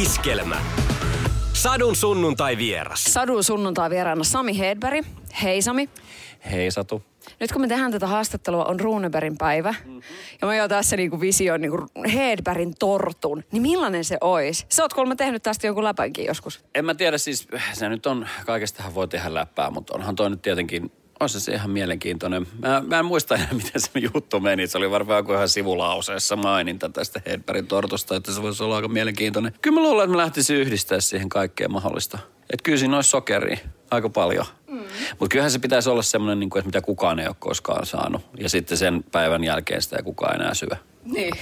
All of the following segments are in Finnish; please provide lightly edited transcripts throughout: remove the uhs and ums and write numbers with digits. Iskelmä. Sadun sunnuntainvieras. Sadun sunnuntainvieraana Sami Hedberg. Hei Sami. Hei Satu. Nyt kun me tehdään tätä haastattelua, on Runebergin päivä. Mm-hmm. Ja mä oon tässä niinku vision niinku Hedbergin tortun. Niin millainen se ois? Sä oot kuulemma tehnyt tästä jonkun läpäinkin joskus. En mä tiedä siis, se nyt on, kaikestahan voi tehdä läppää, mutta onhan toi nyt tietenkin, olisi se ihan mielenkiintoinen. Mä en muista enää, miten se juttu meni. Se oli varmaan joku ihan sivulauseessa maininta tästä Hedbergin tortusta, että se voisi olla aika mielenkiintoinen. Kyllä mä luulen, että mä lähtisin yhdistää siihen kaikkea mahdollista. Että kyllä siinä olisi sokeria aika paljon. Mm. Mutta kyllähän se pitäisi olla semmoinen, niin kuin, että mitä kukaan ei ole koskaan saanut. Ja sitten sen päivän jälkeen sitä ei kukaan enää syö. Niin.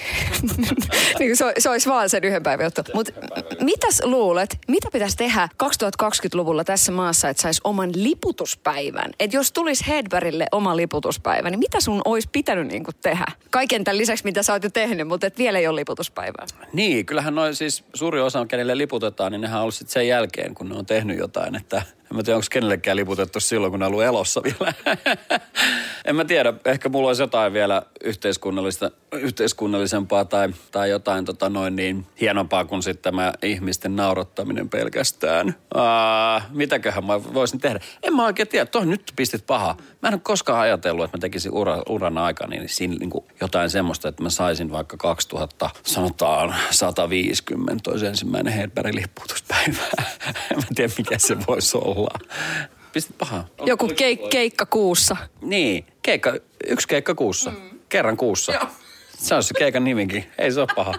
Niin se olisi vaan sen yhden päivän juttu. Mutta mitäs luulet, mitä pitäisi tehdä 2020-luvulla tässä maassa, että saisi oman liputuspäivän? Että jos tulisi Hedbergille oma liputuspäivä, niin mitä sun olisi pitänyt niin kuin tehdä? Kaiken tämän lisäksi, mitä sä oot jo tehnyt, mutta et vielä ei ole liputuspäivää. Niin, kyllähän noin siis suuri osa, kenelle liputetaan, niin nehän on ollut sitten sen jälkeen, kun ne on tehnyt jotain, että... En mä tiedä, onko kenellekään liputettu silloin, kun ne on ollut elossa vielä. En mä tiedä, ehkä mulla olisi jotain vielä yhteiskunnallisempaa tai jotain niin hienompaa kuin sitten tämä ihmisten naurattaminen pelkästään. Mitäköhän mä voisin tehdä? En mä oikein tiedä, toh nyt pistit pahaa. Mä en ole koskaan ajatellut, että mä tekisin uran aikana niin kuin jotain semmoista, että mä saisin vaikka 2150 olisi ensimmäinen Hedbergin liputuspäivä. En mä tiedä, mikä se voisi olla. Pistit pahaa. Joku keikka kuussa. Niin, yksi keikka kuussa. Mm. Kerran kuussa. Joo. Se on se keikan nimikin. Ei se ole paha.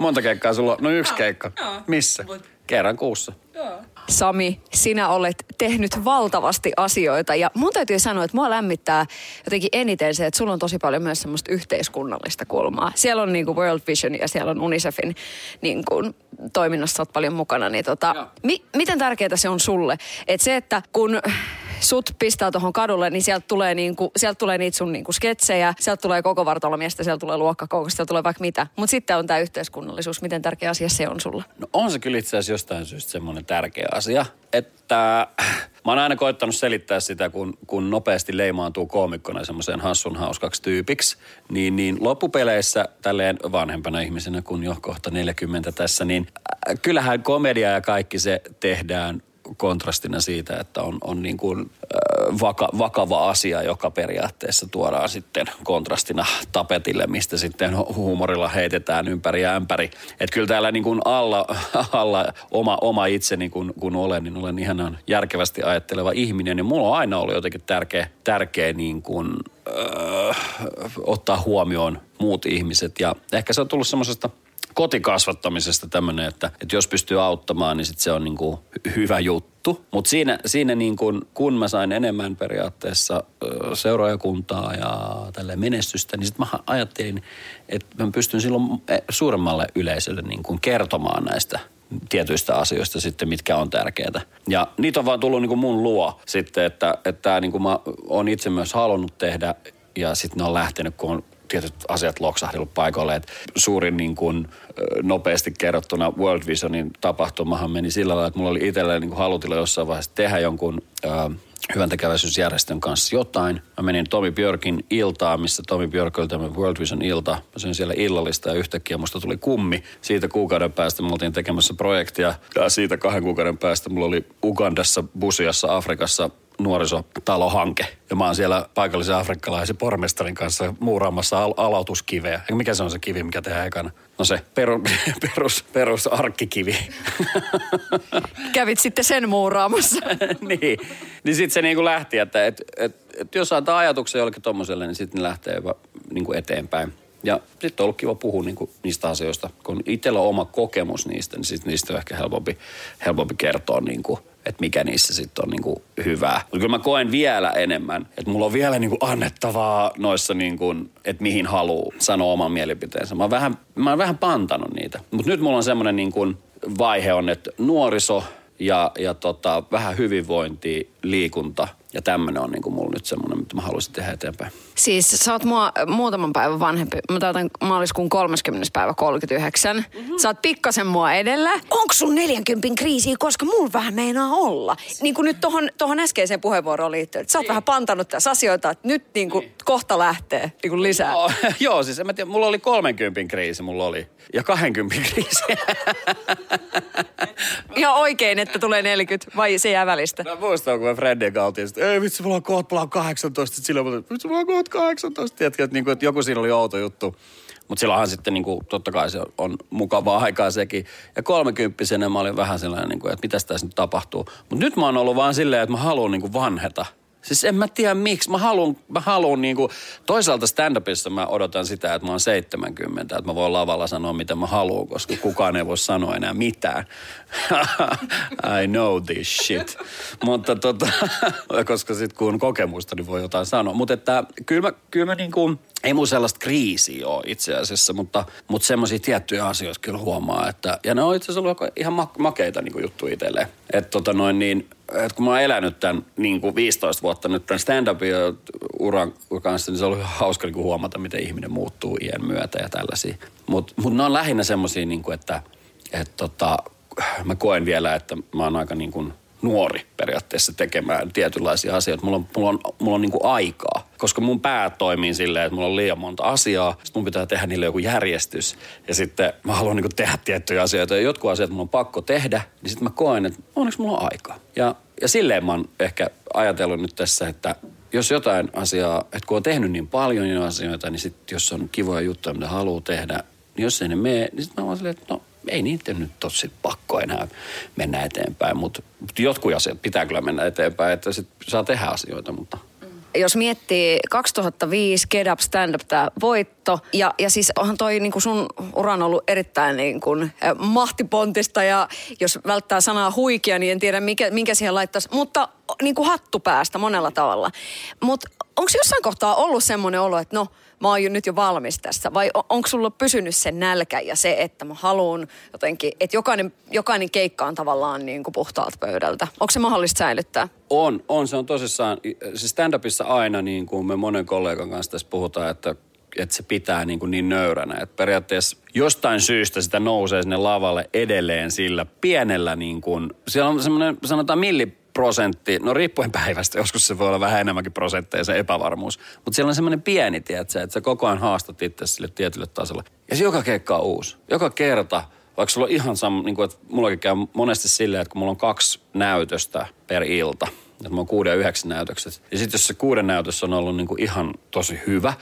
Monta keikkaa sulla on? No yksi keikka. Joo. Missä? Kerran kuussa. Joo. Sami, sinä olet tehnyt valtavasti asioita ja mun täytyy sanoa, että mua lämmittää jotenkin eniten se, että sulla on tosi paljon myös semmoista yhteiskunnallista kulmaa. Siellä on niinku World Vision ja siellä on Unicefin niinku toiminnassa olet paljon mukana, niin miten tärkeää se on sulle? Että se, että kun sut pistää tuohon kadulle, niin sieltä tulee niitä sun niinku sketsejä, sieltä tulee koko vartalomiestä, sieltä tulee luokkakoukosta, sieltä tulee vaikka mitä. Mutta sitten on tämä yhteiskunnallisuus, miten tärkeä asia se on sulla? No on se kyllä itse asiassa jostain syystä semmoinen tärkeä asia, että mä oon aina koittanut selittää sitä, kun nopeasti leimaantuu koomikkona semmoiseen hassun hauskaksi tyypiksi, niin loppupeleissä tälleen vanhempana ihmisenä, kun jo kohta 40 tässä, niin kyllähän komedia ja kaikki se tehdään kontrastina siitä, että on niin kuin vakava asia, joka periaatteessa tuodaan sitten kontrastina tapetille, mistä sitten huumorilla heitetään ympäri ja ämpäri. Että kyllä täällä niin kuin alla oma itseni, kun olen, niin olen ihanan järkevästi ajatteleva ihminen. Ja mulla on aina ollut jotenkin tärkeä niin kuin ottaa huomioon muut ihmiset. Ja ehkä se on tullut semmoisesta kotikasvattamisesta tämmöinen, että jos pystyy auttamaan, niin sit se on niinku hyvä juttu. Mutta siinä niinku, kun mä sain enemmän periaatteessa seuraajakuntaa ja tälleen menestystä, niin sit mä ajattelin, että mä pystyn silloin suuremmalle yleisölle niinku kertomaan näistä tietyistä asioista sitten, mitkä on tärkeitä. Ja niitä on vaan tullut niinku mun luo sitten, että niinku mä oon itse myös halunnut tehdä ja sit ne on lähtenyt, kun on tietyt asiat loksahdellut paikoille. Et suurin niin kun, nopeasti kerrottuna World Visionin tapahtumahan meni sillä lailla, että mulla oli itselleen niin halutila jossain vaiheessa tehdä jonkun hyväntekeväisyysjärjestön kanssa jotain. Mä menin Tomi Björkin iltaan, missä Tomi Björk oli tämmöinen World Vision ilta. Mä söin siellä illallista ja yhtäkkiä musta tuli kummi. Siitä kuukauden päästä me oltiin tekemässä projektia ja siitä 2 kuukauden päästä mulla oli Ugandassa, Busiassa, Afrikassa nuorisotalohanke. Ja mä oon siellä paikallisen afrikkalaisen pormestarin kanssa muuraamassa aloituskiveä. Mikä se on se kivi, mikä tehdään ekana? No se perus arkkikivi. Kävit sitten sen muuraamassa. Niin sit se niinku lähti, että jos antaa ajatuksia jollekin tommoselle, niin sitten ne lähtee niinku eteenpäin. Ja sitten on ollut kiva puhua niinku niistä asioista. Kun itsellä on oma kokemus niistä, niin sitten niistä on ehkä helpompi kertoa niinku, että mikä niissä sitten on niinku hyvää. Mutta kyllä mä koen vielä enemmän, että mulla on vielä niinku annettavaa noissa, niinku, että mihin haluaa sanoa oman mielipiteensä. Mä oon vähän pantanut niitä. Mutta nyt mulla on semmoinen niinku vaihe on, että nuoriso ja vähän hyvinvointia, liikunta ja tämmöinen on niinku mulla nyt semmoinen, mitä mä haluaisin tehdä eteenpäin. Siis sä oot muutaman päivän vanhempi. Mä täytän maaliskuun 30. päivä 39. Mm-hmm. Sä oot pikkasen mua edellä. Onko sun 40 kriisiä, koska mulla vähän meinaa olla? Niin kuin nyt tohon äskeiseen puheenvuoroon liittyen. Että sä oot vähän pantanut tässä asioita, että nyt niin kuin kohta lähtee niin kuin lisää. No, joo, siis en mä tiedä. Mulla oli 30 kriisi, mulla oli. Ja 20 kriisi. Ihan oikein, että tulee 40 vai se jää välistä? Mä muistan, kun me Fredin kautta. Ei vitsi, mulla on kohta 18. Silloin mulla on kohta 18. Tiedätkö, että, joku siinä oli outo juttu. Mutta silloinhan sitten niin kuin, totta kai se on mukavaa aikaa sekin. Ja 30-vuotiaana mä olin vähän sellainen, niin kuin, että mitäs tässä nyt tapahtuu. Mutta nyt mä oon ollut vaan silleen, että mä haluan niin kuin vanheta. Siis en mä tiedä miksi. Mä haluun niinku, toisaalta stand-upissa mä odotan sitä, että mä oon 70, että mä voin lavalla sanoa mitä mä haluun, koska kukaan ei voi sanoa enää mitään. I know this shit. Mutta koska sit kun on kokemusta, niin voi jotain sanoa. Mutta että kyllä mä niinku, ei mun sellaista kriisiä ole itse asiassa, mutta semmoisia tiettyjä asioita kyllä huomaa, että, ja ne on itse asiassa ollut ihan makeita niinku juttuja itselleen. Että että kun mä oon elänyt tämän niin kuin 15 vuotta nyt tämän stand-upin uran kanssa, niin se on ollut hauska niin kuin huomata, miten ihminen muuttuu iän myötä ja tällaisia. Mut ne on lähinnä semmosia, niin kuin, että mä koen vielä, että mä oon aika niin kuin nuori periaatteessa tekemään tietynlaisia asioita. Mulla on niin kuin aikaa, koska mun pää toimii silleen, että mulla on liian monta asiaa. Sitten mun pitää tehdä niille joku järjestys. Ja sitten mä haluan niin kuin tehdä tiettyjä asioita. Ja jotkut asiat mun on pakko tehdä, niin sitten mä koen, että onneksi mulla on aikaa. Ja silleen mä oon ehkä ajatellut nyt tässä, että jos jotain asiaa, että kun on tehnyt niin paljon niitä asioita, niin sitten jos on kivoja juttuja, mitä haluaa tehdä, niin jos ei ne mene, niin sitten mä oon silleen, että no, ei niitä nyt ole sitten pakko enää mennä eteenpäin, mutta jotkut asiat pitää kyllä mennä eteenpäin, että sitten saa tehdä asioita, mutta... Jos miettii 2005 Get up, Stand up, tämä voitto, ja siis onhan toi niin kuin sun uran ollut erittäin niin kuin mahtipontista, ja jos välttää sanaa huikia, niin en tiedä minkä siihen laittaisi, mutta niin kuin hattu päästä monella tavalla. Mutta onko jossain kohtaa ollut semmoinen olo, että no, mä oon nyt jo valmis tässä, vai onko sulla pysynyt se nälkä ja se, että mä haluan jotenkin, että jokainen keikka on tavallaan niin kuin puhtaalta pöydältä. Onko se mahdollista säilyttää? On, se on tosissaan, se stand-upissa aina niin kuin me monen kollegan kanssa tässä puhutaan, että se pitää niin nöyränä. Että periaatteessa jostain syystä sitä nousee sinne lavalle edelleen sillä pienellä niin kuin, siellä on semmoinen sanotaan prosentti, no riippuen päivästä, joskus se voi olla vähän enemmänkin prosentteja se epävarmuus. Mutta siellä on semmoinen pieni, tiedätkö, että sä koko ajan haastat itse sille tietylle tasolle. Ja se joka keikka on uusi. Joka kerta, vaikka sulla on ihan sama, niin kuin, että mullakin käy monesti silleen, että kun mulla on 2 näytöstä per ilta, että mulla on 6 ja 9 näytökset. Ja sitten jos se 6 näytös on ollut niin kuin ihan tosi hyvä,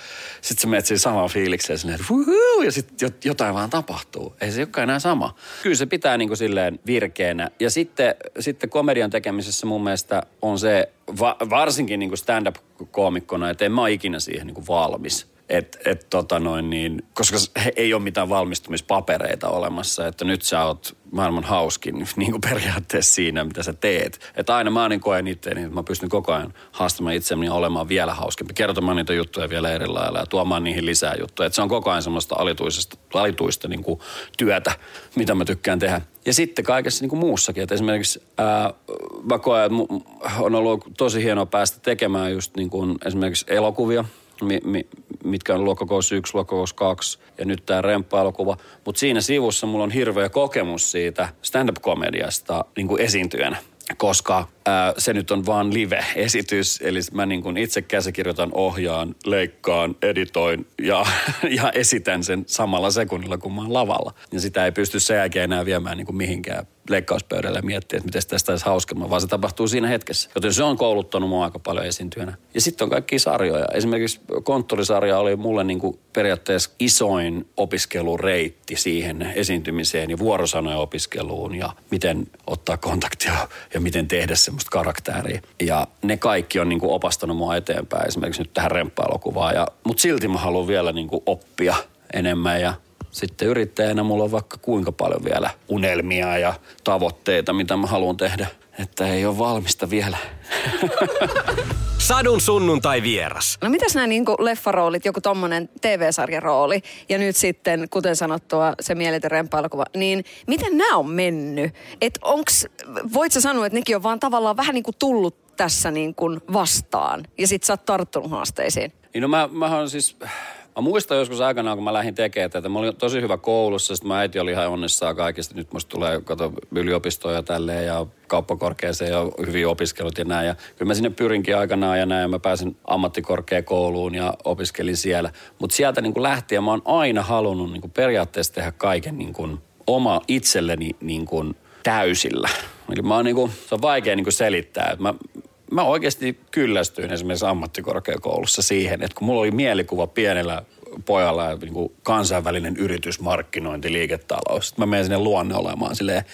sitten sä menet siihen samaan fiilikseen silleen, että wuhuu, ja sitten jotain vaan tapahtuu. Ei se olekaan enää sama. Kyllä se pitää niin kuin silleen virkeänä. Ja sitten komedian tekemisessä mun mielestä on se, varsinkin niin kuin stand-up-koomikkona, että en mä ole ikinä siihen niin kuin valmis. Koska ei ole mitään valmistumispapereita olemassa, että nyt sä oot maailman hauskin niin kuin periaatteessa siinä, mitä sä teet. Että aina mä niin koen itseäni, niin että mä pystyn koko ajan haastamaan itseni olemaan vielä hauskempi, kertomaan niitä juttuja vielä eri lailla ja tuomaan niihin lisää juttuja. Että se on koko ajan semmoista alituista niin kuin työtä, mitä mä tykkään tehdä. Ja sitten kaikessa niin kuin muussakin, että esimerkiksi mä koen, että on ollut tosi hienoa päästä tekemään just niin kuin esimerkiksi elokuvia, mitkä on Luokkakous 1, Luokkakous 2 ja nyt tämä Remppa-elokuva. Mutta siinä sivussa mulla on hirveä kokemus siitä stand-up-komediasta niin kuin esiintyjänä, koska se nyt on vaan live-esitys. Eli mä niin kuin itse käsikirjoitan, ohjaan, leikkaan, editoin ja esitän sen samalla sekunnilla, kun mä oon lavalla. Ja sitä ei pysty sen jälkeen enää viemään niin kuin mihinkään leikkauspöydällä ja miettiä, että miten tästä olisi hauskemmin, vaan se tapahtuu siinä hetkessä. Joten se on kouluttanut mua aika paljon esiintyjänä. Ja sitten on kaikkia sarjoja. Esimerkiksi Konttorisarja oli mulle niin kuin periaatteessa isoin opiskelureitti siihen esiintymiseen ja vuorosanojen opiskeluun ja miten ottaa kontaktia ja miten tehdä semmoista karakteria. Ja ne kaikki on niin kuin opastanut mua eteenpäin, esimerkiksi nyt tähän Remppa-elokuvaan. Mutta silti mä haluan vielä niin kuin oppia enemmän ja sitten yrittäjänä mulla on vaikka kuinka paljon vielä unelmia ja tavoitteita, mitä mä haluan tehdä. Että ei ole valmista vielä. Sadun sunnuntai vieras. No mitäs nämä niin kuin leffaroolit, joku tommonen TV-sarjarooli ja nyt sitten, kuten sanottua, se Mieletön Remppa-elokuva, niin miten nämä on mennyt? Että voit sä sanoa, että nekin on vaan tavallaan vähän niin kuin tullut tässä niin kuin vastaan ja sit sä oot tarttunut haasteisiin? Niin no mä muistan joskus aikanaan, kun mä lähdin tekemään tätä. Mä olin tosi hyvä koulussa, sitten mä äiti oli ihan onnissaan kaikista. Nyt musta tulee, kato, yliopistoja ja tälleen ja kauppakorkeeseen ja hyviä opiskelut ja näin. Ja kyllä mä sinne pyrinkin aikanaan ja näin ja mä pääsin ammattikorkeakouluun ja opiskelin siellä. Mutta sieltä niin kun lähtien mä oon aina halunnut niin kun periaatteessa tehdä kaiken niin kun oma itselleni niin kun täysillä. Eli mä oon niin kun, se on vaikea niin kun selittää. Mä oikeasti kyllästyin esimerkiksi ammattikorkeakoulussa siihen, että kun mulla oli mielikuva pienellä pojalla niin kuin kansainvälinen yritysmarkkinointi, liiketalous. Sitten mä menen sinne luonne olemaan silleen,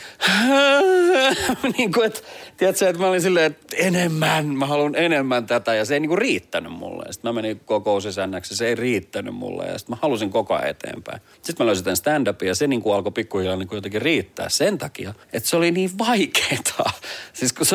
niin kuin, että tiedätkö, että mä olin silleen, että enemmän, mä haluan enemmän tätä ja se ei niin kuin riittänyt mulle. Sitten mä menin kokousisännäksi, se ei riittänyt mulle ja sitten mä halusin koko ajan eteenpäin. Sitten mä löysin tämän stand-upin ja se niin kuin alkoi pikkuhiljaa niin kuin jotenkin riittää sen takia, että se oli niin vaikeaa. Siis kun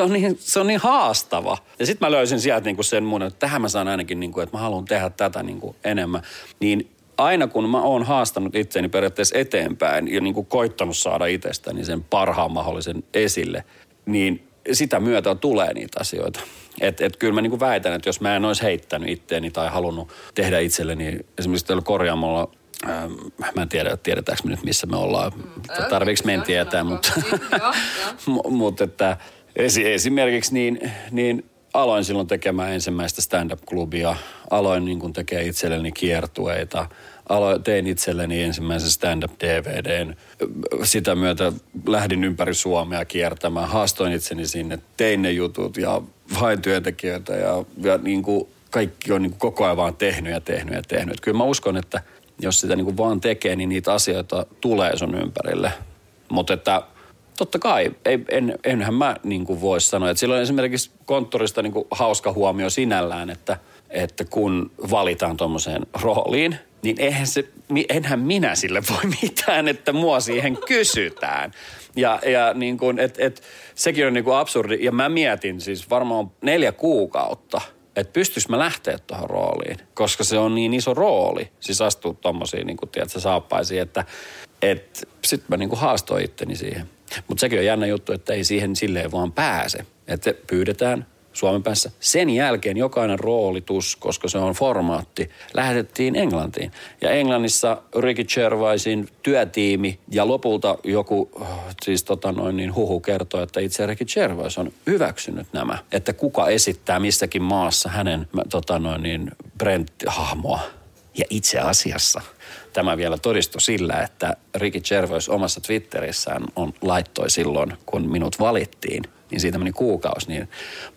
se on niin haastava. Ja sitten mä löysin sieltä niin kuin sen mun, että tähän mä saan ainakin niin kuin, että mä haluan tehdä tätä niin kuin enemmän. Niin aina kun mä oon haastanut itseäni periaatteessa eteenpäin ja niin kuin koittanut saada itsestäni sen parhaan mahdollisen esille, niin sitä myötä tulee niitä asioita. Et kyllä mä niin kuin väitän, että jos mä en olisi heittänyt itseäni tai halunnut tehdä itselleni esimerkiksi tällä korjaamolla, mä en tiedä, tiedetäänkö me nyt missä me ollaan, tarviiks me en tietää, mutta että esimerkiksi niin aloin silloin tekemään ensimmäistä stand-up-klubia, aloin niin kuin tekemään itselleni kiertueita, tein itselleni ensimmäisen stand-up-DVDn. Sitä myötä lähdin ympäri Suomea kiertämään, haastoin itseni sinne, tein ne jutut ja hain työntekijöitä ja niin kuin kaikki on niin kuin koko ajan vaan tehnyt. Kyllä mä uskon, että jos sitä niin kuin vaan tekee, niin niitä asioita tulee sun ympärille, mutta että totta kai. Enhän mä niin kuin voisi sanoa. Et silloin esimerkiksi konttorista niin kuin hauska huomio sinällään, että kun valitaan tommoseen rooliin, niin enhän minä sille voi mitään, että mua siihen kysytään. Ja niin kuin, sekin on niin kuin absurdi. Ja mä mietin siis varmaan 4 kuukautta, että pystyisikö mä lähteä tuohon rooliin, koska se on niin iso rooli. Siis astuu tommosiin, niin kuin tiedätkö, saappaisiin, että sit mä niin kuin haastoin itteni siihen. Mutta sekin on jännä juttu, että ei siihen silleen vaan pääse. Että pyydetään Suomen päässä. Sen jälkeen jokainen roolitus, koska se on formaatti, lähetettiin Englantiin. Ja Englannissa Ricky Gervaisin työtiimi ja lopulta joku, siis huhu kertoi, että itse Ricky Gervais on hyväksynyt nämä. Että kuka esittää missäkin maassa hänen Brent-hahmoa. Ja itse asiassa tämä vielä todistui sillä, että Ricky Gervais omassa Twitterissään laittoi silloin, kun minut valittiin, niin siitä meni kuukausi, niin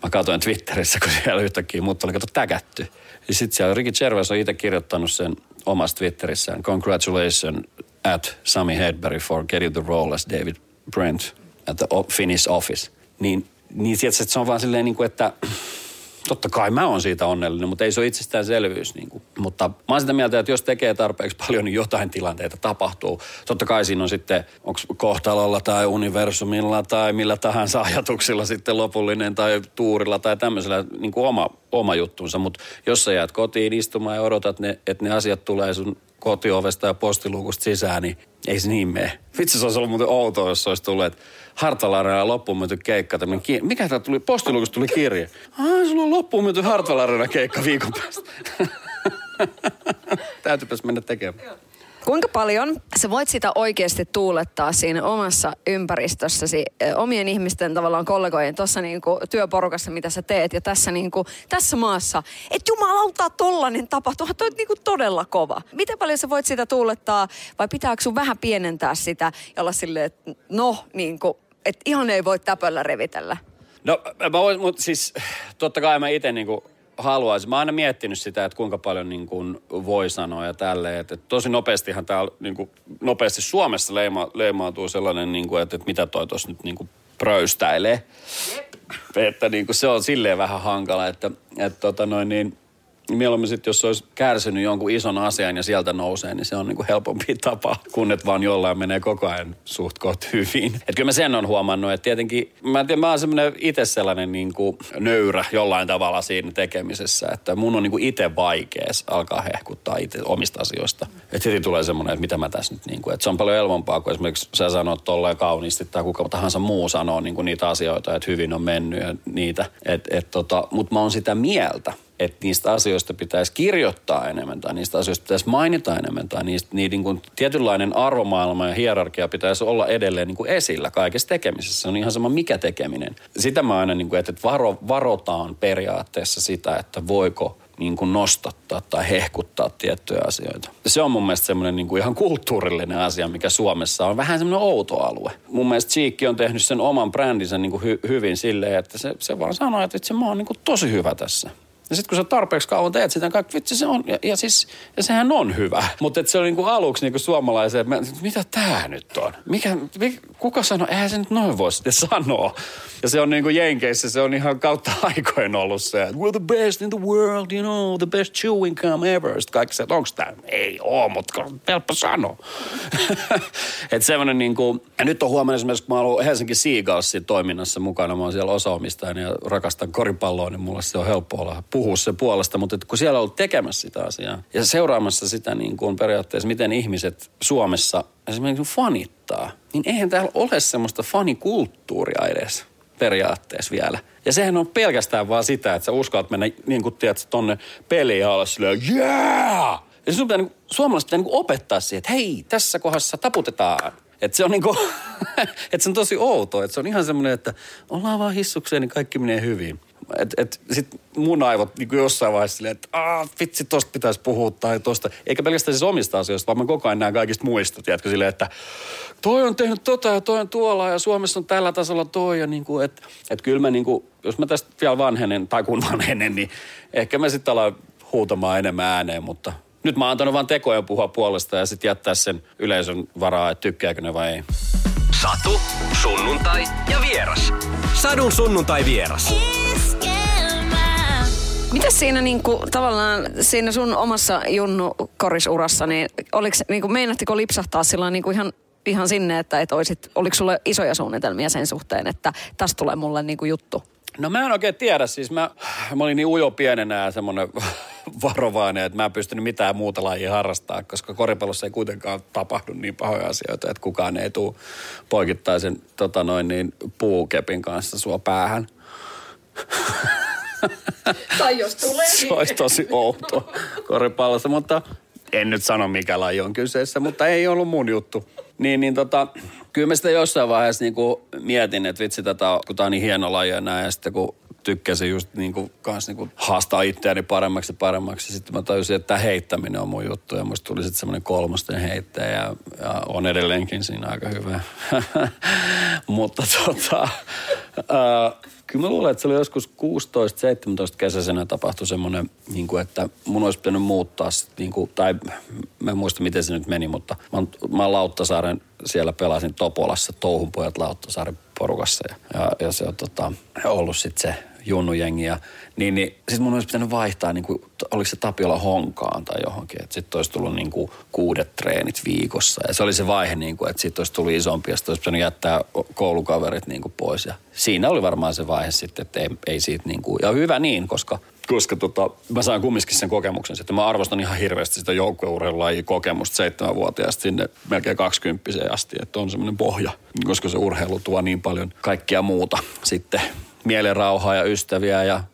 mä katsoin Twitterissä, kun siellä yhtäkkiä mut oli täkätty. Ja sit siellä Ricky Gervais on itse kirjoittanut sen omassa Twitterissään, congratulations at Sami Hedberg for getting the role as David Brent at the Finnish office. Niin sieltä se on vaan silleen niin kuin, että totta kai mä oon siitä onnellinen, mutta ei se ole itsestäänselvyys. Niin kuin. Mutta mä oon sitä mieltä, että jos tekee tarpeeksi paljon, niin jotain tilanteita tapahtuu. Totta kai siinä on sitten, onko kohtalolla tai universumilla tai millä tahansa ajatuksilla sitten lopullinen tai tuurilla tai tämmöisellä niin kuin oma juttunsa. Mutta jos sä jäät kotiin istumaan ja odotat, että ne asiat tulee sun kotiovesta ja postiluukusta sisään, niin ei se niin mene. Vitsi, se olisi ollut muuten outoa, jos se olisi tullut, että Hartwall-areenalla loppuun myyty keikka. Mikä tämä tuli? Postiluukusta tuli kirje. Sulla on loppuun myyty Hartwall-areenalla keikka viikon päästä. Täytyypäs mennä tekemään. Kuinka paljon sä voit sitä oikeasti tuulettaa siinä omassa ympäristössäsi, omien ihmisten tavallaan kollegojen, tuossa niinku työporukassa, mitä sä teet ja tässä, niinku, tässä maassa. Että jumalauta, tollanen tapahtuu, toi on niinku todella kova. Miten paljon sä voit sitä tuulettaa vai pitääkö sun vähän pienentää sitä ja olla silleen, että niinku, et ihan ei voi täpöllä revitellä? No mä voin, mutta siis totta kai mä itse niinku haluaisin. Mä oon aina miettinyt sitä, että kuinka paljon niin kuin voi sanoa ja tälleen. Että tosi nopeastihan täällä, niin kuin nopeasti Suomessa leimautuu sellainen, niin kuin, että mitä toi tuossa nyt niin kuin pröystäilee. Että niin kuin se on silleen vähän hankala, että mieluummin sitten, jos olisi kärsinyt jonkun ison asian ja sieltä nousee, niin se on niinku helpompi tapa, kun et vaan jollain menee koko ajan suht koht hyvin. Että kyllä mä sen on huomannut, että tietenkin, mä oon semmoinen itse sellainen niinku nöyrä jollain tavalla siinä tekemisessä, että mun on niinku itse vaikea alkaa hehkuttaa itse omista asioista. Että heti tulee semmoinen, että mitä mä tässä nyt niinku, että se on paljon helpompaa, kun esimerkiksi sä sanot tolleen kauniisti tai kuka tahansa muu sanoo niinku niitä asioita, että hyvin on mennyt ja niitä. Mut mä oon sitä mieltä. että niistä asioista pitäisi kirjoittaa enemmän tai niistä asioista pitäisi mainita enemmän tai niin kuin tietynlainen arvomaailma ja hierarkia pitäisi olla edelleen niin kuin esillä kaikessa tekemisessä. Se on ihan sama mikä tekeminen. Sitä mä aina, niin kuin, että varotaan periaatteessa sitä, että voiko niin kuin nostattaa tai hehkuttaa tiettyjä asioita. Se on mun mielestä semmoinen niin kuin ihan kulttuurillinen asia, mikä Suomessa on vähän semmoinen outo alue. Mun mielestä Cheek on tehnyt sen oman brändinsä niin kuin hyvin silleen, että se vaan sanoo, että vitsi, mä oon niin kuin tosi hyvä tässä. Ja sitten kun sä tarpeeksi kauan teet sitä, kaikki vitsi se on, ja sehän on hyvä. Mutta se oli niinku aluksi niinku suomalaiseen, mitä tää nyt on? Kuka sanoi, eihän se nyt noin voi sitten sanoa. Ja se on niinku Jenkeissä, se on ihan kautta aikojen ollut se, että we're the best in the world, you know, the best chewing gum ever. Sitten kaikki se, että onks tää? Ei oo, mutta helppo sanoa. Että semmonen niinku, ja nyt on huomannut esimerkiksi, kun mä oon ollut Helsinki Seagullsin toiminnassa mukana, mä oon siellä osaomistajana ja rakastan koripalloa, niin mulla se on helppo olla puhua sen puolesta, mutta kun siellä on ollut tekemässä sitä asiaa ja seuraamassa sitä niin kuin periaatteessa, miten ihmiset Suomessa esimerkiksi fanittaa, niin eihän täällä ole semmoista fanikulttuuria edes periaatteessa vielä. Ja sehän on pelkästään vaan sitä, että sä uskallat mennä niin kuin tiedät tonne peliin ja olla silleen, yeah! Ja sun pitää, suomalaiset pitää opettaa siihen, että hei, tässä kohdassa taputetaan. Että se on niinku, että se on tosi outoa, että se on ihan semmoinen, että ollaan vaan hissukseen, niin kaikki menee hyvin. Et sit mun aivot niinku jossain vaiheessa silleen, että vitsi, tosta pitäisi puhua tai tosta. Eikä pelkästään siis omista asioista, vaan mä koko ajan näen kaikista muista, tiedätkö, silleen, että toi on tehnyt tota ja toi on tuolla ja Suomessa on tällä tasolla toi ja niinku, että et kyllä mä niinku, jos mä tästä vielä vanhenen tai kun vanhenen, niin ehkä mä sitten alan huutamaan enemmän ääneen, mutta nyt mä oon antanut vaan tekojen puhua puolesta ja sitten jättää sen yleisön varaa, että tykkääkö ne vai ei. Satu, sunnuntai ja vieras. Sadun sunnuntai vieras. Mitäs siinä niinku tavallaan siinä sun omassa junnu-korisurassa, niin oliks niinku meinattiko lipsahtaa sillä niinku ihan sinne, että et oisit, oliks sulle isoja suunnitelmia sen suhteen, että tästä tulee mulle niinku juttu? No mä en oikein tiedä, siis mä olin niin ujo pienenä ja semmonen varovainen, että mä en pystynyt mitään muuta lajia harrastaa, koska koripallossa ei kuitenkaan tapahdu niin pahoja asioita, että kukaan ei tuu poikittaisen puukepin kanssa sua päähän. Tai jos tulee. Se olisi tosi outoa koripallossa, mutta en nyt sano mikä laji on kyseessä, mutta ei ollut mun juttu. Kyllä mä sitä jossain vaiheessa niinku mietin, että vitsi tätä, kun tää on niin hieno laji ja näin, ja sitten kun tykkäsin just niinku kans niinku haastaa itseäni paremmaksi, sitten mä tajusin, että tää heittäminen on mun juttu, ja musta tuli sitten semmoinen kolmosten heittäjä, ja on edelleenkin siinä aika hyvä. Mutta kyllä mä luulen, että se oli joskus 16-17 kesäisenä tapahtui semmoinen, niin että mun olisi pitänyt muuttaa, niin kuin, tai mä en muista miten se nyt meni, mutta mä Lauttasaaren siellä pelasin Topolassa, Touhunpojat Lauttasaaren porukassa ja se on ollut sitten se junnujengi. Niin sitten mun olisi pitänyt vaihtaa, niin kuin, oliko se Tapiola Honkaan tai johonkin, että sitten olisi tullut niin kuin 6 treenit viikossa. Ja se oli se vaihe, niin kuin, että sitten olisi tullut isompi ja sitten olisi pitänyt jättää koulukaverit niin kuin pois. Ja siinä oli varmaan se vaihe sitten, että ei siitä niin kuin, ja hyvä niin, koska mä sain kumminkin sen kokemuksen. Sitten mä arvostan ihan hirveästi sitä joukkueurheilulajia kokemusta 7-vuotiaasta sinne melkein 20 asti, että on semmoinen pohja, koska se urheilu tuo niin paljon kaikkea muuta sitten. Mielenrauhaa ja ystäviä ja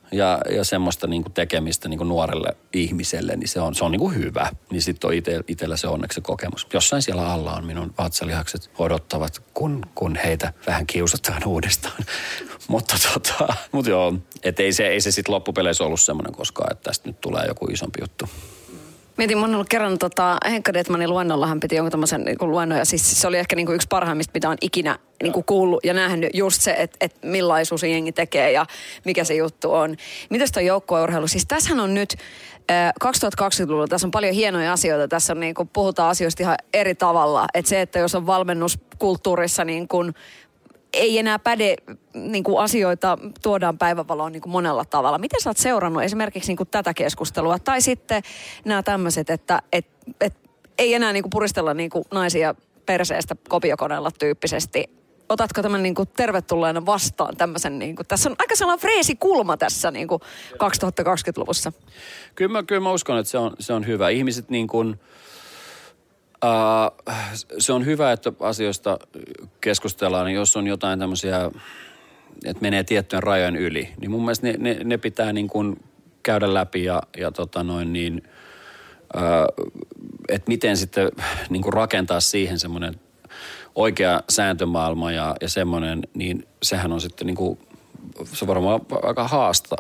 semmoista niinku tekemistä niinku nuorelle ihmiselle, niin se on niinku hyvä. Niin sitten on itsellä se onneksi se kokemus. Jossain siellä alla on minun vatsalihakset odottavat, kun heitä vähän kiusataan uudestaan. Mutta joo, että ei se sitten loppupeleissä ollut semmoinen koskaan, että tästä nyt tulee joku isompi juttu. Mietin, mä oon ollut kerran Henkka Detmanin luennolla, hän piti jonkun tämmöisen niin luennon, ja siis se oli ehkä niin yksi parhaimmista, mitä on ikinä niin kuullut ja nähnyt, just se, että millaisuus jengi tekee ja mikä se juttu on. Mitäs toi joukkueurheilu? Siis tässähän on nyt 2020-luvulla, tässä on paljon hienoja asioita, tässä on, niin kuin, puhutaan asioista ihan eri tavalla. Että se, että jos on valmennuskulttuurissa niin kuin, ei enää päde niin kuin asioita, tuodaan päivävaloon niin kuin monella tavalla. Miten sä oot seurannut esimerkiksi niin kuin tätä keskustelua? Tai sitten nämä tämmöiset, että ei enää niin kuin puristella niin kuin naisia perseestä kopiokoneella tyyppisesti. Otatko tämän niin kuin tervetulleena vastaan tämmöisen? Niin kuin, tässä on aika sellainen freesikulma tässä niin kuin 2020-luvussa. Kyllä mä uskon, että se on hyvä. Ihmiset niin kuin... Se on hyvä, että asioista keskustellaan, niin jos on jotain tämmöisiä, että menee tiettyjen rajojen yli, niin mun mielestä ne pitää niin kuin käydä läpi ja niin, että miten sitten niin kuin rakentaa siihen semmoinen oikea sääntömaailma ja semmoinen, niin sehän on sitten niin kuin, se on varmaan aika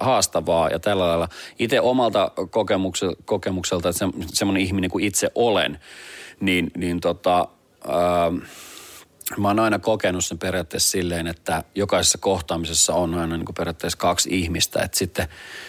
haastavaa ja tällä lailla. Itse omalta kokemukselta, että semmoinen ihminen kuin itse olen, mä oon aina kokenut sen periaatteessa silleen, että jokaisessa kohtaamisessa on aina niin kuin periaatteessa kaksi ihmistä. Että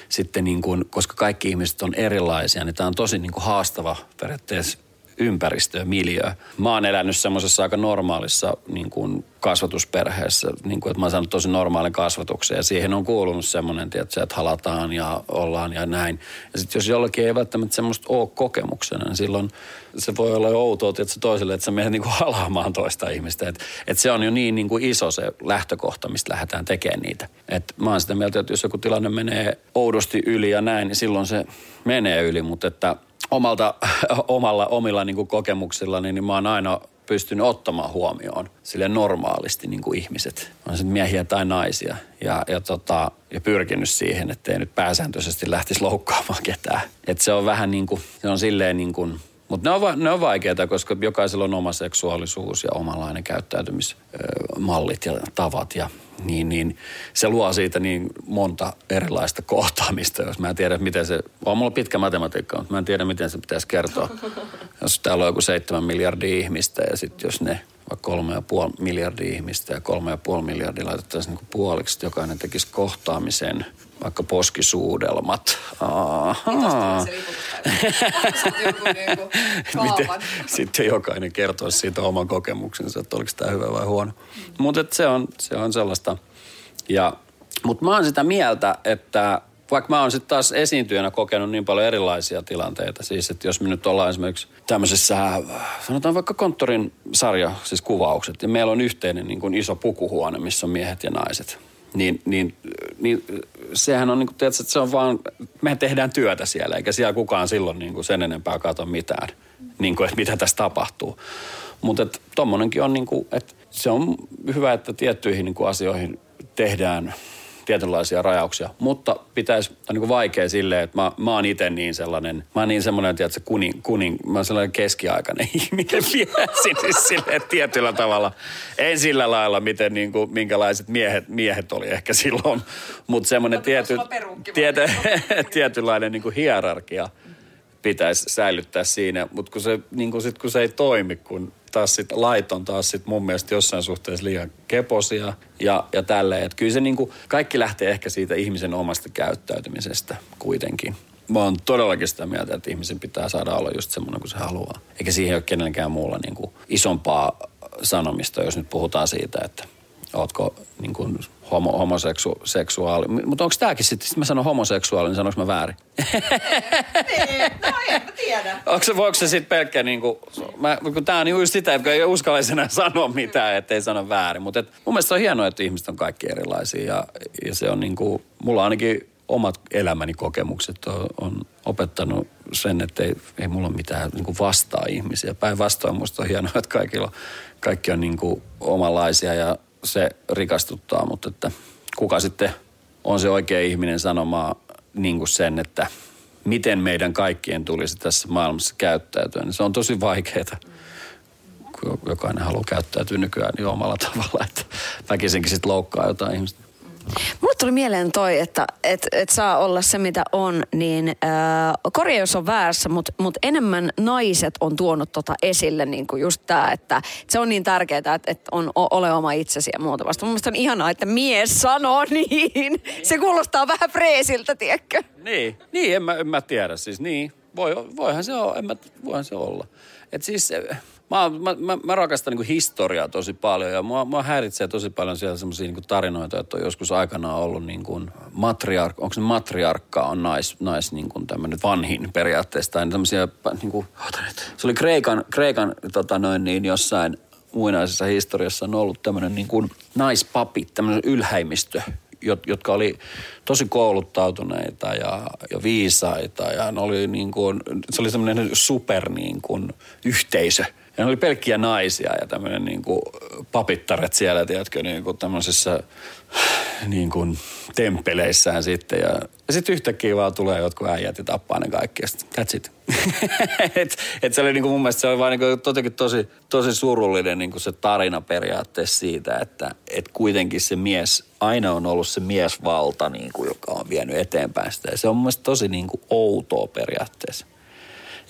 sitten niin kuin, koska kaikki ihmiset on erilaisia, niin tämä on tosi niin kuin haastava periaatteessa ympäristö ja miljöö. Mä oon elänyt semmoisessa aika normaalissa niin kuin kasvatusperheessä, niin kuin, että mä oon saanut tosi normaalin kasvatuksen. Ja siihen on kuulunut semmoinen, että halataan ja ollaan ja näin. Ja sitten jos jollakin ei välttämättä semmoista ole kokemuksena, niin silloin se voi olla jo outoa tietysti toiselle, että sä menet niin kuin halaamaan toista ihmistä. Että se on jo niin kuin iso se lähtökohta, mistä lähdetään tekemään niitä. Että mä oon sitä mieltä, että jos joku tilanne menee oudosti yli ja näin, niin silloin se menee yli, mutta että omilla niin kuin kokemuksillani, niin mä oon aina pystynyt ottamaan huomioon sille normaalisti niin kuin ihmiset. On sitten miehiä tai naisia ja pyrkinyt siihen, ettei nyt pääsääntöisesti lähtisi loukkaamaan ketään. Että se on vähän niin kuin, se on silleen niin kuin, mutta ne on vaikeita, koska jokaisella on oma seksuaalisuus ja omanlainen käyttäytymismallit ja tavat ja niin se luo siitä niin monta erilaista kohtaamista, jos mä en tiedä, miten se, on mulla pitkä matematiikka, mutta mä en tiedä, miten se pitäisi kertoa. Jos täällä on joku 7 miljardia ihmistä ja sitten jos ne vaikka 3,5 miljardia ihmistä ja 3,5 miljardia laitettaisiin niin kuin puoliksi, että jokainen tekisi kohtaamisen, vaikka poskisuudelmat. Sitten jokainen kertoo siitä oman kokemuksensa, että oliko tämä hyvä vai huono. Mutta se on sellaista. Mutta mä oon sitä mieltä, että vaikka mä oon sitten taas esiintyjänä kokenut niin paljon erilaisia tilanteita. Siis, että jos me nyt ollaan esimerkiksi tämmöisessä, sanotaan vaikka Konttorisarja, siis kuvaukset. Ja meillä on yhteinen niin kuin iso pukuhuone, missä on miehet ja naiset. Niin sehän on, niin kuin, tiedätkö, että se on vaan, mehän tehdään työtä siellä, eikä siellä kukaan silloin niin kuin sen enempää kato mitään, niin kuin, että mitä tässä tapahtuu. Mutta tuommoinenkin on, niin kuin, että se on hyvä, että tiettyihin niin kuin asioihin tehdään tietynlaisia rajauksia, mutta pitäisi, on niin kuin vaikea silleen, että mä oon itse niin sellainen, mä oon niin semmoinen, tiedätkö, mä oon sellainen keskiaikainen ihminen vielä siis silleen tietyllä tavalla. En sillä lailla, miten niin kuin, minkälaiset miehet oli ehkä silloin, mutta semmoinen tietynlainen niin kuin hierarkia pitäisi säilyttää siinä, mutta kun se, niin kuin sit, kun se ei toimi, kun taas sit lait on taas sit mun mielestä jossain suhteessa liian keposia ja tälleen. Että kyllä se niinku, kaikki lähtee ehkä siitä ihmisen omasta käyttäytymisestä kuitenkin. Mä oon todellakin sitä mieltä, että ihmisen pitää saada olla just semmoinen kuin se haluaa. Eikä siihen ole kenenkään muulla niinku isompaa sanomista, jos nyt puhutaan siitä, että ootko niinku homoseksuaali. Mutta onko tämäkin sitten, mä sanon homoseksuaali, niin sanoinko mä väärin? En tiedä. Voiko se sitten pelkkä niinku, kun tää on juuri sitä, että ei uskallisena sanoa mitään, ettei sano väärin. Mutta mun mielestä on hienoa, että ihmiset on kaikki erilaisia ja se on niinku, mulla ainakin omat elämäni kokemukset on opettanut sen, että ei mulla ole mitään niinku vastaa ihmisiä. Päinvastoin musta on hienoa, että kaikki on niinku omanlaisia ja se rikastuttaa, mutta että kuka sitten on se oikea ihminen sanomaan niin kuin sen, että miten meidän kaikkien tulisi tässä maailmassa käyttäytyä, niin se on tosi vaikeaa, kun jokainen haluaa käyttäytyä nykyään niin omalla tavalla, että väkisinkin sitten loukkaa jotain ihmistä. Mulle tuli mieleen toi, että et saa olla se, mitä on, niin korjaus on väärässä, mutta enemmän naiset on tuonut tota esille, niin kuin just tää, että se on niin tärkeää, että on ole oma itsesi ja muuta vasta. Mun mielestä on ihanaa, että mies sanoo niin. Se kuulostaa vähän freesiltä, tiedätkö? Niin en mä tiedä siis, niin. Voihan se olla. Et siis Mä rakastan niin kuin historiaa tosi paljon ja mua häiritsee tosi paljon siellä semmoisia niin kuin tarinoita, että on joskus aikanaan ollut niin kuin matriarkka on nais niin kuin tämmöinen vanhin periaatteessa. Tai tämmöisiä niin kuin, se oli Kreikan jossain muinaisessa historiassa on ollut tämmöinen niin kuin naispapit, tämmöinen ylhäimistö, jotka oli tosi kouluttautuneita ja viisaita ja ne oli niin kuin, se oli semmoinen super niin kuin yhteisö. Ja ne oli pelkkiä naisia ja tämmöinen niinku papittaret siellä, tiedätkö, niinku tämmöisissä niinku temppeleissään sitten. Ja sitten yhtäkkiä vaan tulee jotkut äijät ja tappaa ne kaikki ja sitten that's it. Et se oli niinku mun mielestä se oli vaan niinku tosi surullinen niinku se tarina periaatteessa siitä, että et kuitenkin se mies, aina on ollut se miesvalta niinku, joka on vienyt eteenpäin sitä. Ja se on mun mielestä tosi niinku outoa periaatteessa.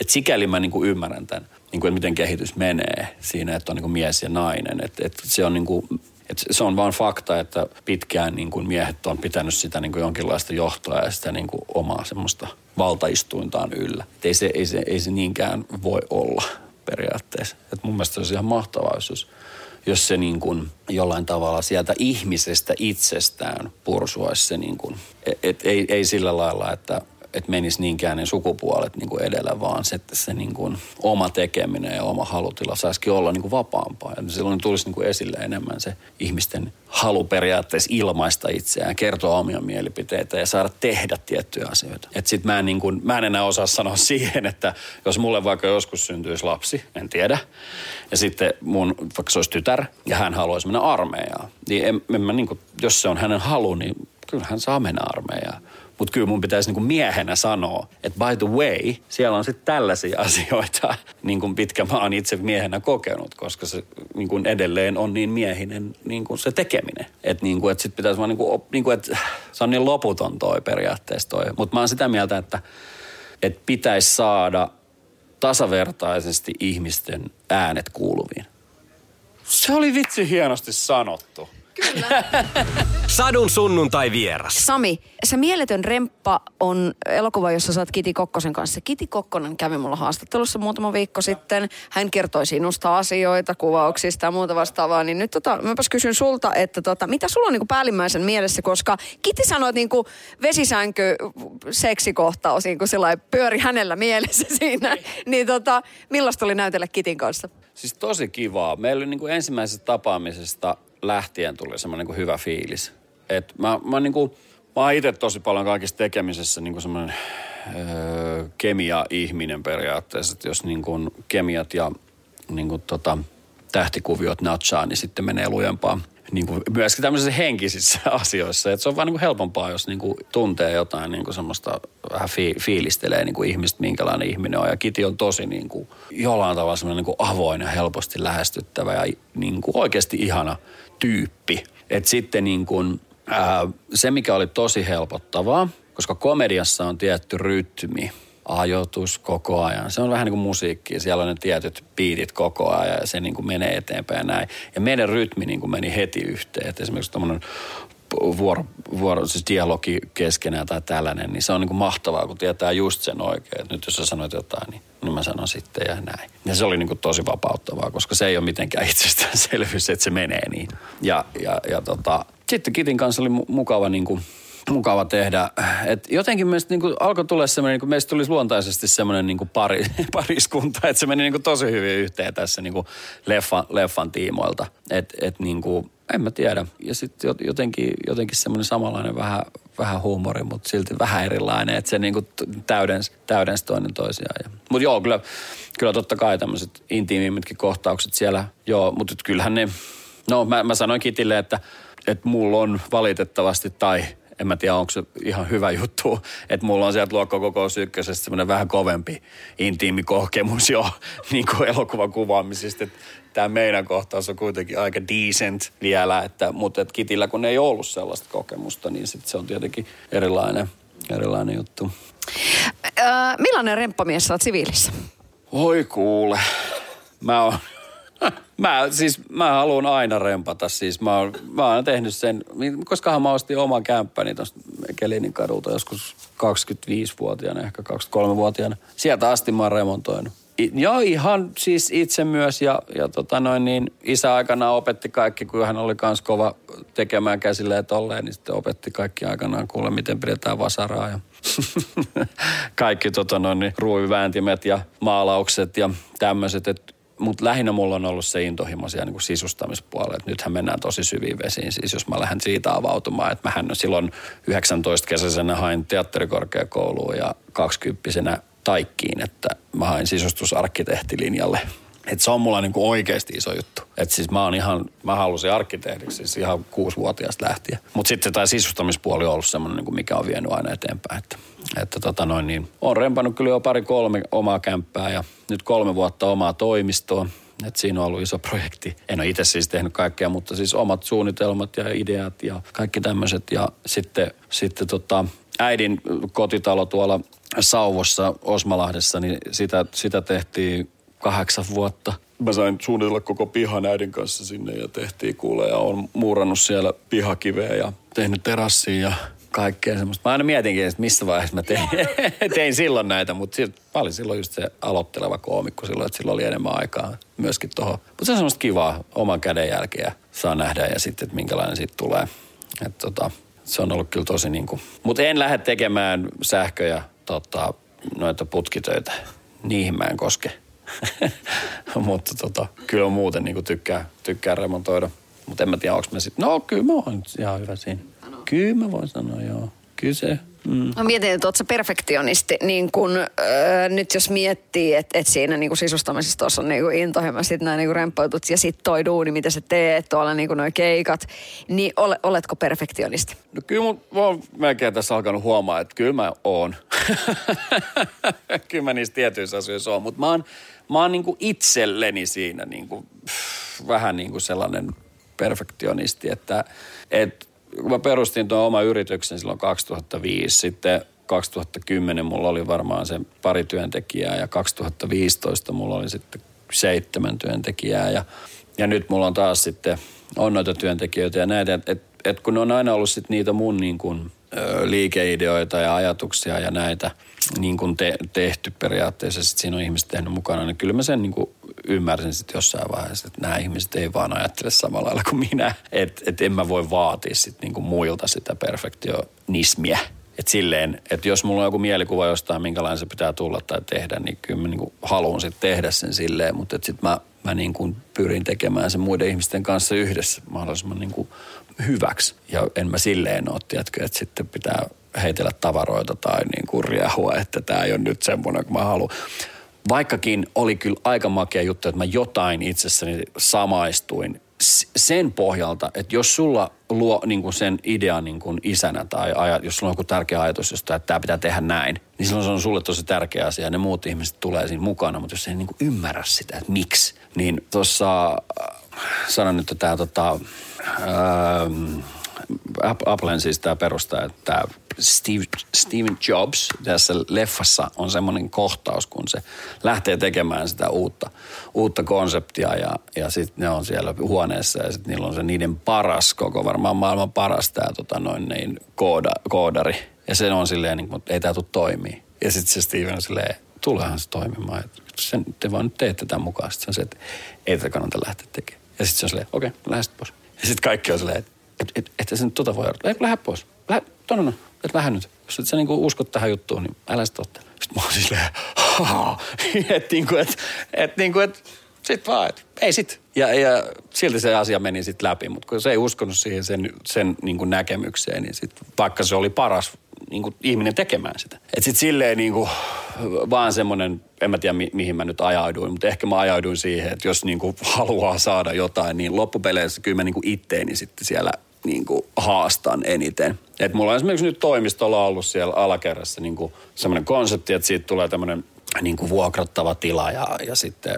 Et sikäli mä niinku ymmärrän tämän. Niinku, että miten kehitys menee siinä, että on niinku mies ja nainen. Että se on niinku, että se on vaan fakta, että pitkään niinku miehet on pitänyt sitä niinku jonkinlaista johtoa ja sitä niinku omaa semmoista valtaistuintaan yllä. Et ei se niinkään voi olla periaatteessa. Et mun mielestä se olisi ihan mahtavaa, jos se niin kuin jollain tavalla sieltä ihmisestä itsestään pursuaisi se niin kuin, ei sillä lailla, että menisi niinkään ne sukupuolet niin kuin edellä, vaan se niin kuin oma tekeminen ja oma halutila saisikin olla niin kuin vapaampaa. Ja silloin tulisi niin kuin esille enemmän se ihmisten halu periaatteessa ilmaista itseään, kertoa omia mielipiteitä ja saada tehdä tiettyjä asioita. Että sit mä en enää osaa sanoa siihen, että jos mulle vaikka joskus syntyisi lapsi, en tiedä, ja sitten mun, vaikka se olisi tytär, ja hän haluaisi mennä armeijaan, niin en mä niin kuin, jos se on hänen halu, niin kyllä hän saa mennä armeijaan. Mutta kyllä mun pitäisi niinku miehenä sanoa, että by the way, siellä on sitten tällaisia asioita, niin kuin pitkä mä oon itse miehenä kokenut, koska se niin kuin edelleen on niin miehinen niin kuin se tekeminen. Että niin et sitten pitäisi vaan, niin kuin, että se on niin loputon toi periaatteessa toi. Mutta mä oon sitä mieltä, että pitäisi saada tasavertaisesti ihmisten äänet kuuluviin. Se oli vitsi hienosti sanottu. Kyllä. Sadun sunnuntai vieras. Sami, se Mieletön Remppa on elokuva, jossa saat Kiti Kokkosen kanssa. Kiti Kokkonen kävi mulla haastattelussa muutama viikko sitten. Hän kertoi sinusta asioita, kuvauksista ja muuta vastaavaa. Niin nyt mäpäs kysyn sulta, että mitä sulla on niinku päällimmäisen mielessä, koska Kiti sanoi, että niinku vesisänky seksikohtaus niinku pyöri hänellä mielessä siinä. Niin millaista oli näytellä Kitin kanssa? Siis tosi kivaa. Meillä oli niinku ensimmäisestä tapaamisesta lähtien tuli semmoinen niin hyvä fiilis. Et mä oon itse tosi paljon kaikissa tekemisessä niin semmoinen kemia-ihminen periaatteessa. Et jos niin kuin kemiat ja niin kuin tähtikuviot natsaa, niin sitten menee lujempaa. Niin kuin myöskin tämmöisissä henkisissä asioissa. Et se on vaan niin kuin helpompaa, jos niin kuin tuntee jotain niin kuin semmoista, vähän fiilistelee niin kuin ihmistä, minkälainen ihminen on. Ja Kiti on tosi niin kuin jollain tavalla semmoinen niin kuin avoin ja helposti lähestyttävä ja niin kuin oikeasti ihana tyyppi. Et sitten niin kuin, se, mikä oli tosi helpottavaa, koska komediassa on tietty rytmi, ajoitus koko ajan. Se on vähän niin kuin musiikkia. Siellä on ne tietyt biitit koko ajan ja se niin kuin menee eteenpäin ja näin. Ja meidän rytmi niin kuin meni heti yhteen. Et esimerkiksi tämmöinen siis dialogi keskenään tai tällainen, niin se on niin kuin mahtavaa, kun tietää just sen oikein. Et nyt jos sä sanoit jotain, niin mä sanon sitten ja näin. Ja se oli niin kuin tosi vapauttavaa, koska se ei ole mitenkään itsestäänselvyys, että se menee niin. Sitten Kitin kanssa oli mukava niin kuin mukava tehdä. Et jotenkin meistä niinku alkoi tulla semmoinen, niinku meistä tulisi luontaisesti semmoinen niinku pariskunta, että se meni niinku tosi hyvin yhteen tässä niinku leffan tiimoilta. Et niinku, en mä tiedä. Ja sitten jotenkin semmoinen samanlainen vähän huumori, mutta silti vähän erilainen, että se niinku täydensi toinen toisiaan. Mutta joo, kyllä totta kai tämmöiset intiimimmitkin kohtaukset siellä, joo, mutta kyllähän ne, no mä sanoin Kitille, että mulla on valitettavasti tai en mä tiedä, onko se ihan hyvä juttu, että mulla on sieltä Luokkakous ykkösestä semmoinen vähän kovempi intiimi kokemus jo niin kuin elokuvakuvaamisista. Tämä meidän kohtaus on kuitenkin aika decent vielä, mutta Kitillä kun ei ollut sellaista kokemusta, niin sit se on tietenkin erilainen juttu. Millainen remppamies sä oot siviilissä? Oi kuule, Mä haluan aina rempata, siis mä oon tehnyt sen, koskahan mä ostin oman kämppäni tuosta Kelinin kadulta joskus 25-vuotiaana, ehkä 23-vuotiaana. Sieltä asti mä oon remontoinut. Joo, ihan siis itse myös ja isä aikanaan opetti kaikki, kun hän oli kans kova tekemään käsillä ja tolleen, niin sitten opetti kaikki aikanaan kuule, miten pidetään vasaraa ja kaikki ruuvivääntimet ja maalaukset ja tämmöiset, että mutta lähinnä mulla on ollut se intohimo siellä niin kuin sisustamispuolella, että nythän mennään tosi syviin vesiin. Siis jos mä lähden siitä avautumaan, että mähän silloin 19-kesäisenä hain teatterikorkeakouluun ja 20-vuotiaana Taikkiin, että mä hain sisustusarkkitehtilinjalle. Että se on mulla niinku oikeasti iso juttu. Että siis mä halusin arkkitehdiksi siis ihan 6-vuotiaasta lähtien. Mutta sitten tämä sisustamispuoli on ollut semmoinen, niinku mikä on vienyt aina eteenpäin. Että on rempannut kyllä jo 2-3 omaa kämppää ja nyt 3 vuotta omaa toimistoa. Että siinä on ollut iso projekti. En ole itse siis tehnyt kaikkea, mutta siis omat suunnitelmat ja ideat ja kaikki tämmöiset. Ja sitten äidin kotitalo tuolla Sauvossa, Osmalahdessa, niin sitä tehtiin 8 vuotta. Mä sain suunnitella koko pihan äidin kanssa sinne ja tehtiin kuule ja on muurannut siellä pihakiveä ja tehnyt terassia ja kaikkea semmoista. Mä aina mietinkin, että missä vaiheessa mä tein silloin näitä, mutta mä olin silloin just se aloitteleva koomikko silloin, että silloin oli enemmän aikaa myöskin tohon. Mutta se on semmoista kivaa oman käden jälkeä saa nähdä ja sitten, että minkälainen siitä tulee. Että se on ollut kyllä tosi niinku. Mutta en lähde tekemään sähköjä noita putkitöitä. Niihin mä en koske. Mutta kyllä muuten niinku tykkää remontoida. Mutta en mä tiedä, onko mä sitten. No kyllä mä oon ihan hyvä siinä. Kyllä mä voin sanoa, joo. Kyllä se. Mä mietin, että oot sä perfektionisti, niin kun nyt jos miettii, että siinä niin kun sisustamisessa tuossa on niin kun intohimo, sit nää niin kun remppautut ja sit toi duuni, mitä sä teet, tuolla niin kun noi keikat, niin oletko perfektionisti? No kyllä mä oon melkein tässä alkanut huomaa, että kyllä mä oon. Kyllä mä niissä tietyissä asioissa oon, mutta mä oon niin kun itselleni siinä niin kun, vähän niin kuin sellainen perfektionisti, että kun mä perustin tuon oman yrityksen silloin 2005, sitten 2010 mulla oli varmaan se 2 työntekijää ja 2015 mulla oli sitten 7 työntekijää ja nyt mulla on taas sitten on noita työntekijöitä ja näitä, että kun on aina ollut sitten niitä mun niin kuin liikeideoita ja ajatuksia ja näitä niin kuin tehty periaatteessa, sitten siinä on ihmiset tehnyt mukana, niin kyllä mä sen niin kuin ymmärsin sitten jossain vaiheessa, että nämä ihmiset ei vaan ajattele samalla lailla kuin minä. Et en mä voi vaatia sitten niinku muilta sitä perfektionismia. Että silleen, että jos mulla on joku mielikuva jostain, minkälainen se pitää tulla tai tehdä, niin kyllä mä niinku haluan sitten tehdä sen silleen. Mutta sitten mä niinku pyrin tekemään sen muiden ihmisten kanssa yhdessä mahdollisimman niinku hyväksi. Ja en mä silleen ole, tiedätkö, että sitten pitää heitellä tavaroita tai niinku riehua, että tämä ei ole nyt semmoinen kuin mä haluan. Vaikkakin oli kyllä aika makea juttu, että mä jotain itsessäni samaistuin sen pohjalta, että jos sulla luo niin kuin sen idean niin kuin isänä tai jos sulla on joku tärkeä ajatus, josta, että tämä pitää tehdä näin, niin silloin se on sulle tosi tärkeä asia ja ne muut ihmiset tulee siinä mukana, mutta jos ei niin kuin ymmärrä sitä, että miksi, niin tuossa sanon nyt, että Applen siis tämä perustaa, että Steven Jobs tässä leffassa on semmoinen kohtaus, kun se lähtee tekemään sitä uutta konseptia ja sitten ne on siellä huoneessa ja sitten niillä on se niiden paras, koko varmaan maailman paras tämä koodari. Ja se on silleen, niin, mutta ei tämä tule toimii. Ja sitten se Steven on silleen, tuleehan se toimimaan. Sen, te vaan nyt teette tämän mukaan. Sitten se on se, että ei tätä kannata lähteä tekemään. Ja sitten se on silleen, okei, lähde sitten pois. Ja sitten kaikki on silleen, että se nyt voi odottaa. Ei, kun lähde pois. Lähde nyt. Jos et sä niinku uskot tähän juttuun, niin älä sitä ottele. Sitten mä oon silleen, sit vaan, ei sit. Ja silti se asia meni sit läpi, mutta kun se ei uskonut siihen sen niinku näkemykseen, niin sit vaikka se oli paras niinku ihminen tekemään sitä. Et sit silleen niinku vaan semmonen, en mä tiedä mihin mä nyt ajauduin, mutta ehkä mä ajauduin siihen, että jos niinku haluaa saada jotain, niin loppupeleissä kyllä mä niinku itteeni sitten siellä niinku haastan eniten. Et mulla on esimerkiksi nyt toimistolla ollut siellä alakerrassa niinku semmoinen konsepti, että siitä tulee tämmöinen niinku vuokrattava tila ja sitten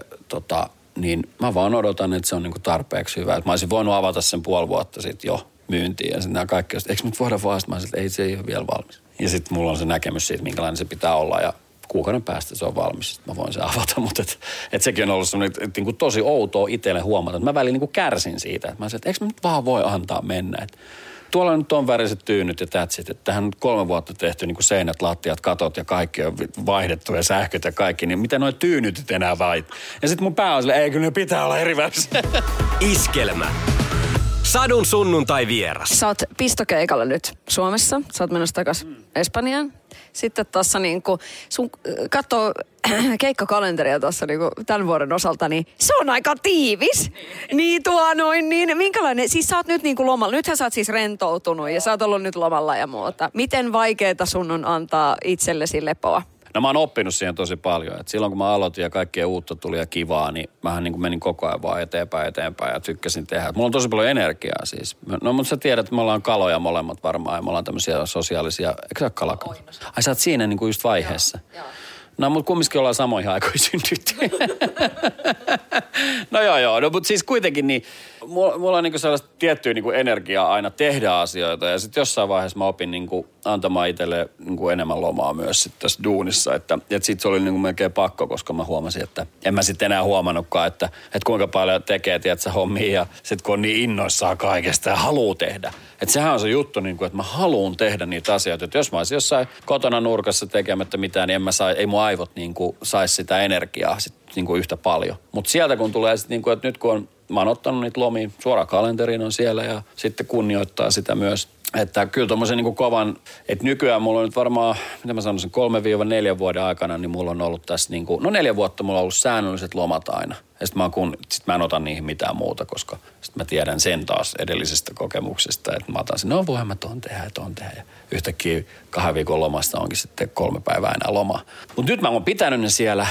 niin mä vaan odotan, että se on niinku tarpeeksi hyvä. Et mä olisin voinut avata sen 5,5 vuotta sitten jo myyntiin ja sitten nämä kaikki, eikö nyt voida vaastaa, että ei se ei ole vielä valmis. Ja sitten mulla on se näkemys siitä, minkälainen se pitää olla ja kuukauden päästä se on valmis, että mä voin se avata, mutta et sekin on ollut semmoinen niinku tosi outoa itselle huomata, että mä väliin niinku kärsin siitä. Et mä sanoin, että eikö mä nyt vaan voi antaa mennä, että tuolla nyt on väriset tyynyt ja tätsit, että tähän 3 vuotta tehty niin kuin seinät, lattiat, katot ja kaikki on vaihdettu ja sähköt ja kaikki, niin mitä noi tyynyt enää vait? Ja sit mun pää on silleen, ei kyllä ne pitää olla eri väriset. Iskelmä. Sadun sunnuntai vieras. Sä oot pistokeikalla nyt Suomessa. Sä oot menossa takas Espanjaan. Sitten tuossa niinku, sun katsoo keikkakalenteria tuossa niinku tämän vuoden osalta, niin se on aika tiivis. Niin minkälainen, siis sä oot nyt niinku lomalla, nythän sä oot siis rentoutunut ja sä oot ollut nyt lomalla ja muuta. Miten vaikeeta sun on antaa itsellesi lepoa? No mä oon oppinut siihen tosi paljon. Et silloin kun mä aloitin ja kaikkea uutta tuli ja kivaa, niin mähän niin kuin menin koko ajan vaan eteenpäin ja tykkäsin tehdä. Mulla on tosi paljon energiaa siis. No mutta sä tiedät, että me ollaan kaloja molemmat varmaan ja me ollaan tämmöisiä sosiaalisia. Eikö sä ole kalakala? Ai sä oot siinä niin kuin just vaiheessa. Joo. No mutta kumminkin ollaan samoihin aikoihin syntynyt. No joo. No mutta siis kuitenkin niin, mulla on niin kuin sellaista tiettyä niin kuin energiaa aina tehdä asioita. Ja sitten jossain vaiheessa mä opin niin kuin antamaan itselle niin kuin enemmän lomaa myös sitten tässä duunissa. Että sitten se oli niin kuin melkein pakko, koska mä huomasin, että en mä sitten enää huomannutkaan, että kuinka paljon tekee, tiedätkö, hommia. Ja sitten kun on niin innoissaan kaikesta ja haluaa tehdä. Että sehän on se juttu, niin kuin, että mä haluan tehdä niitä asioita. Että jos mä olisin jossain kotona nurkassa tekemättä mitään, niin ei mun aivot niin kuin saisi sitä energiaa sit, niin kuin yhtä paljon. Mutta sieltä kun tulee sitten, niin kuin, että nyt kun on, mä oon ottanut niitä lomia, suoraan kalenteriin on siellä ja sitten kunnioittaa sitä myös. Että kyllä tommosen niin kuin kovan, että nykyään mulla on nyt varmaan, mitä mä sanoisin, 3-4 vuoden aikana, niin mulla on ollut tässä niin kuin, 4 vuotta mulla on ollut säännölliset lomat aina. Ja sit mä en ota niihin mitään muuta, koska sit mä tiedän sen taas edellisestä kokemuksesta, että mä otan sen, no voihan mä tuon tehdä. Ja yhtäkkiä 2 viikon lomasta onkin sitten 3 päivää enää lomaa. Mut nyt mä oon pitänyt ne siellä,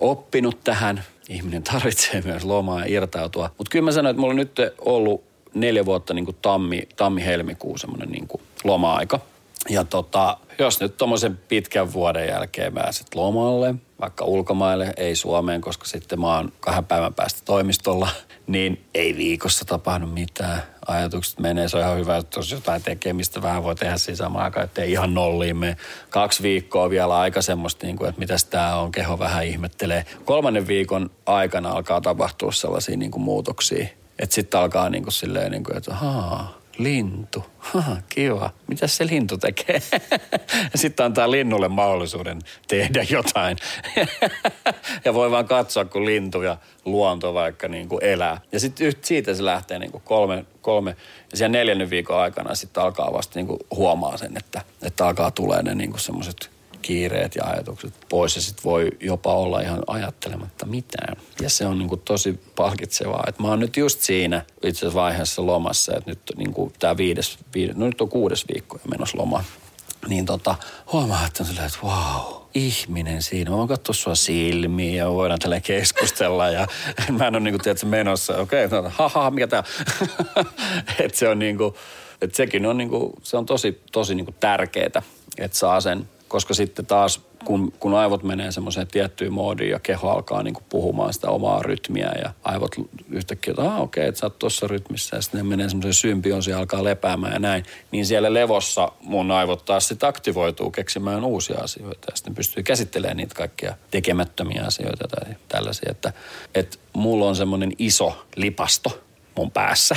oppinut tähän. Ihminen tarvitsee myös lomaa ja irtautua. Mutta kyllä mä sanoin, että mulla on nyt ollut 4 vuotta niin kuin tammi-helmikuun semmoinen niin kuin loma-aika. Ja jos nyt tommoisen pitkän vuoden jälkeen mä sitten lomalle, vaikka ulkomaille, ei Suomeen, koska sitten mä oon 2 päivän päästä toimistolla, niin ei viikossa tapahdu mitään. Ajatukset menee, se on ihan hyvä, että jos jotain tekemistä vähän voi tehdä siinä samaan aikaan, ettei ihan nolliin mene. 2 viikkoa vielä aika semmoista, niin kuin, että mitäs tää on, keho vähän ihmettelee. 3. viikon aikana alkaa tapahtua sellaisia niin kuin muutoksia, että sitten alkaa niin kuin silleen, niin kuin, että ahaa. Lintu. Kiva. Mitäs se lintu tekee? Sitten antaa linnulle mahdollisuuden tehdä jotain. Ja voi vaan katsoa, kun lintu ja luonto vaikka niin kuin elää. Ja sitten siitä se lähtee niin kuin kolme. Ja siellä 4. viikon aikana sitten alkaa vasta niin kuin huomaa sen, että alkaa tulee ne niin kuin semmoiset kiireet ja ajatukset pois. Ja sitten voi jopa olla ihan ajattelematta mitään. Ja se on niinku tosi palkitsevaa. Et mä oon nyt just siinä itse vaiheessa lomassa, että nyt niinku tää nyt on 6. viikko ja menossa lomaan. Niin huomaa, että on silleen, että vau. Ihminen siinä. Mä voin katsoa sua silmiin ja voidaan tällä keskustella ja mä en ole niinku tiedätkö menossa. Okei, haha, mikä tää on? Että se on niinku, että sekin on niinku, se on tosi niinku tärkeetä, että saa sen. Koska sitten taas, kun aivot menee semmoiseen tiettyyn moodiin ja keho alkaa niinku puhumaan sitä omaa rytmiä ja aivot yhtäkkiä, että että sä oot tossa rytmissä ja sitten ne menee semmoiseen symbioon, se alkaa lepäämään ja näin. Niin siellä levossa mun aivot taas sitten aktivoituu keksimään uusia asioita ja sitten pystyy käsittelemään niitä kaikkia tekemättömiä asioita tai tällaisia. Että mulla on semmoinen iso lipasto mun päässä.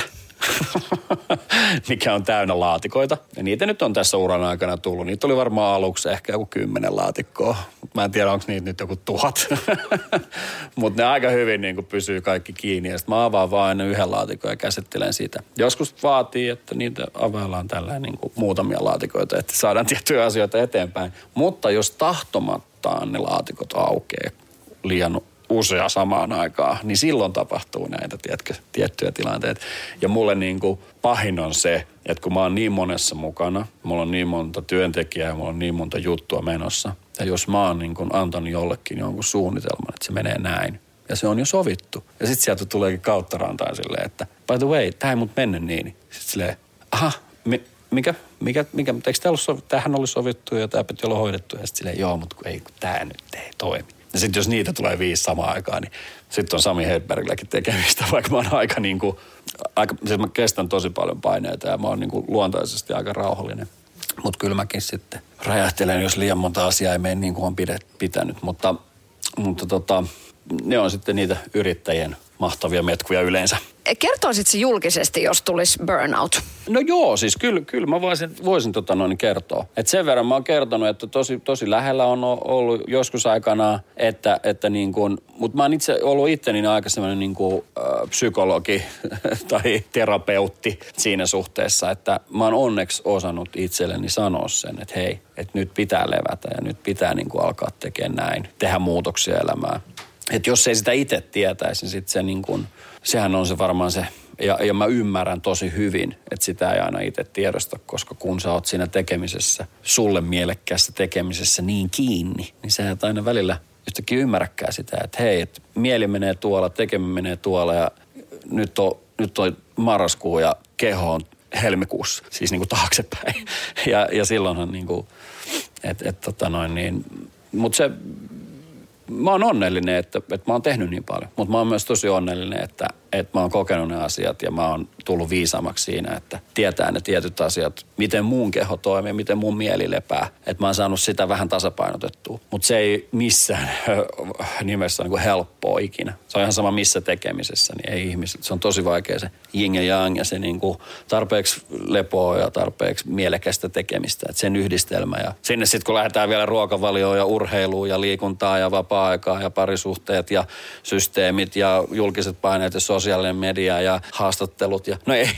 Mikä on täynnä laatikoita. Ja niitä nyt on tässä uran aikana tullut. Niitä oli varmaan aluksi ehkä joku 10 laatikkoa. Mä en tiedä, onko niitä nyt joku 1000. Mutta ne aika hyvin niin kuin pysyy kaikki kiinni. Ja sitten mä avaan vaan yhden laatikon ja käsittelen sitä. Joskus vaatii, että niitä availlaan tällainen niin kuin muutamia laatikoita, että saadaan tiettyjä asioita eteenpäin. Mutta jos tahtomattaan ne laatikot aukeaa liian usea samaan aikaan, niin silloin tapahtuu näitä tiettyjä tilanteita. Ja mulle niin kuin pahin on se, että kun mä oon niin monessa mukana, mulla on niin monta työntekijää ja mulla on niin monta juttua menossa. Ja jos mä oon niin kuin antanut jollekin jonkun suunnitelman, että se menee näin. Ja se on jo sovittu. Ja sitten sieltä tuleekin kautta rantaan silleen, että by the way, tää ei mut mennyt niin. Sitten silleen, mikä, eikö tää ollut sovittu? Tämähän oli sovittu ja tää piti olla hoidettu. Ja sitten silleen, joo, mutta kun tää nyt ei toimi. Ja sitten jos niitä tulee 5 samaan aikaan, niin sitten on Sami Hedbergilläkin tekemistä, vaikka mä oon aika niin kuin, siis mä kestän tosi paljon paineita ja mä oon niin kuin luontaisesti aika rauhallinen. Mutta kyllä mäkin sitten räjähtelen, jos liian monta asiaa ei mene niin kuin on pitänyt. Mutta ne on sitten niitä yrittäjien mahtavia metkuja yleensä. Kertoisitko se julkisesti, jos tulisi burnout? No joo, siis kyllä mä voisin kertoa. Et sen verran mä oon kertonut, että tosi lähellä on ollut joskus aikanaan, että niin kuin, mutta mä oon itse ollut niin aika semmoinen niin kuin psykologi tai terapeutti siinä suhteessa, että mä oon onneksi osannut itselleni sanoa sen, että hei, että nyt pitää levätä ja nyt pitää niin kuin alkaa tekemään näin, tehdä muutoksia elämään. Että jos ei sitä itse tietäisi, niin sitten se niin kuin, sehän on se varmaan se Ja mä ymmärrän tosi hyvin, että sitä ei aina itse tiedosta, koska kun sä oot siinä tekemisessä, sulle mielekkäässä tekemisessä niin kiinni, niin sä et aina välillä yhtäkkiä ymmärräkään sitä, että hei, että mieli menee tuolla, tekeminen menee tuolla ja nyt on marraskuu ja keho on helmikuussa, siis niin kuin taaksepäin. Ja silloinhan niin kuin, mutta se, mä oon onnellinen, että mä oon tehnyt niin paljon, mutta mä oon myös tosi onnellinen, että mä oon kokenut ne asiat ja mä oon tullut viisaammaksi siinä, että tietää ne tietyt asiat, miten mun keho toimii, miten mun mieli lepää, että mä oon saanut sitä vähän tasapainotettua, mutta se ei missään nimessä ole niin kuin helppoa ikinä. Se on ihan sama missä tekemisessä, niin ei ihmiset, se on tosi vaikea se yin ja yang ja se niin kuin tarpeeksi lepoa ja tarpeeksi mielekästä tekemistä, että sen yhdistelmä ja sinne sitten kun lähdetään vielä ruokavalioon ja urheiluun ja liikuntaa ja vapaa-aikaa ja parisuhteet ja systeemit ja julkiset paineet ja sosiaalinen media ja haastattelut ja... No ei.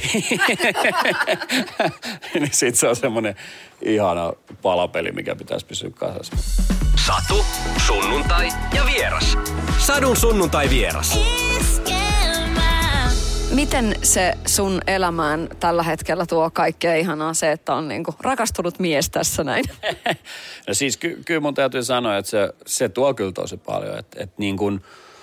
Niin sit se on semmoinen ihana palapeli, mikä pitäisi pysyä kasassa. Satu, sunnuntai ja vieras. Sadun sunnuntai vieras. Iskelmä. Miten se sun elämään tällä hetkellä tuo kaikkea ihanaa se, että on niinku rakastunut mies tässä näin? No siis kyllä mun täytyy sanoa, että se tuo kyllä tosi paljon, että niin kuin...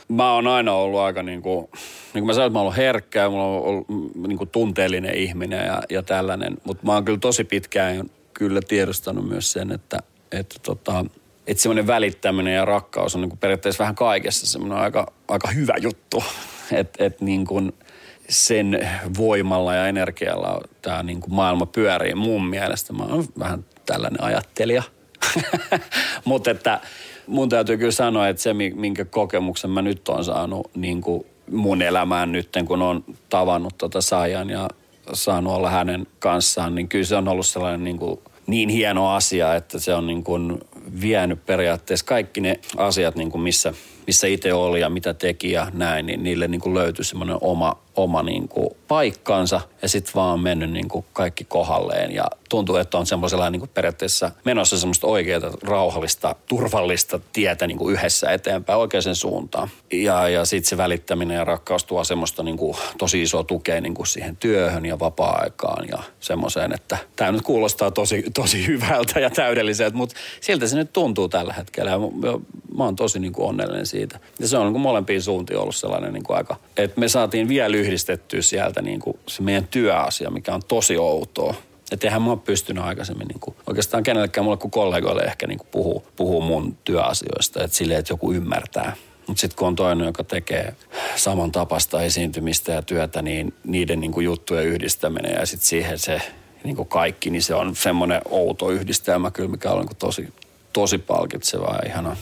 Mä oon aina ollut aika niin kuin mä sanoin, että mä oon ollut herkkä ja mulla on ollut niin kuin tunteellinen ihminen ja tällainen. Mutta mä oon kyllä tosi pitkään kyllä tiedostanut myös sen, että semmoinen välittäminen ja rakkaus on niin kuin periaatteessa vähän kaikessa semmoinen aika hyvä juttu. Että niin kuin sen voimalla ja energialla tää niin kuin maailma pyörii mun mielestä. Mä oon vähän tällainen ajattelija. Mutta että... Mun täytyy kyllä sanoa, että se, minkä kokemuksen mä nyt oon saanut niin kuin mun elämään nyt, kun oon tavannut Saijan ja saanut olla hänen kanssaan, niin kyllä se on ollut sellainen niin hieno asia, että se on niin kuin vienyt periaatteessa kaikki ne asiat, niin kuin missä itse oli ja mitä teki ja näin, niin niille niin kuin löytyi semmoinen oma niin kuin paikkansa ja sitten vaan on mennyt niin kuin kaikki kohdalleen ja tuntuu, että on semmoisella niin kuin periaatteessa menossa semmoista oikeaa, rauhallista, turvallista tietä niin kuin yhdessä eteenpäin oikeaan suuntaan. Ja sitten se välittäminen ja rakkaus tuo semmoista niin kuin tosi isoa tukea niin kuin siihen työhön ja vapaa-aikaan ja semmoiseen, että tämä nyt kuulostaa tosi hyvältä ja täydelliseltä, mutta siltä se nyt tuntuu tällä hetkellä ja mä oon tosi niin kuin onnellinen siitä. Ja se on niin kuin molempiin suuntiin ollut sellainen niin kuin aika, että me saatiin vielä yhdistettyä sieltä niin kuin se meidän työasia, mikä on tosi outoa. Että eihän mä ole pystynyt aikaisemmin niin kuin, oikeastaan kenellekään mulle kuin kollegoille ehkä niin kuin puhuu mun työasioista, että silleen, että joku ymmärtää. Mutta sitten kun on toinen, joka tekee samantapaista esiintymistä ja työtä, niin niiden niin kuin juttujen yhdistäminen ja sitten siihen se niin kuin kaikki, niin se on semmoinen outo yhdistelmä kyllä, mikä on niin kuin tosi palkitsevaa ja ihanaa.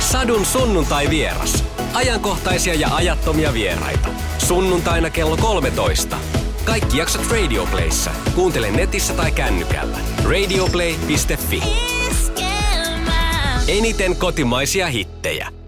Sadun sunnuntai vieras. Ajankohtaisia ja ajattomia vieraita. Sunnuntaina kello 13. Kaikki jaksot Radioplayssä. Kuuntele netissä tai kännykällä. Radioplay.fi. Eniten kotimaisia hittejä.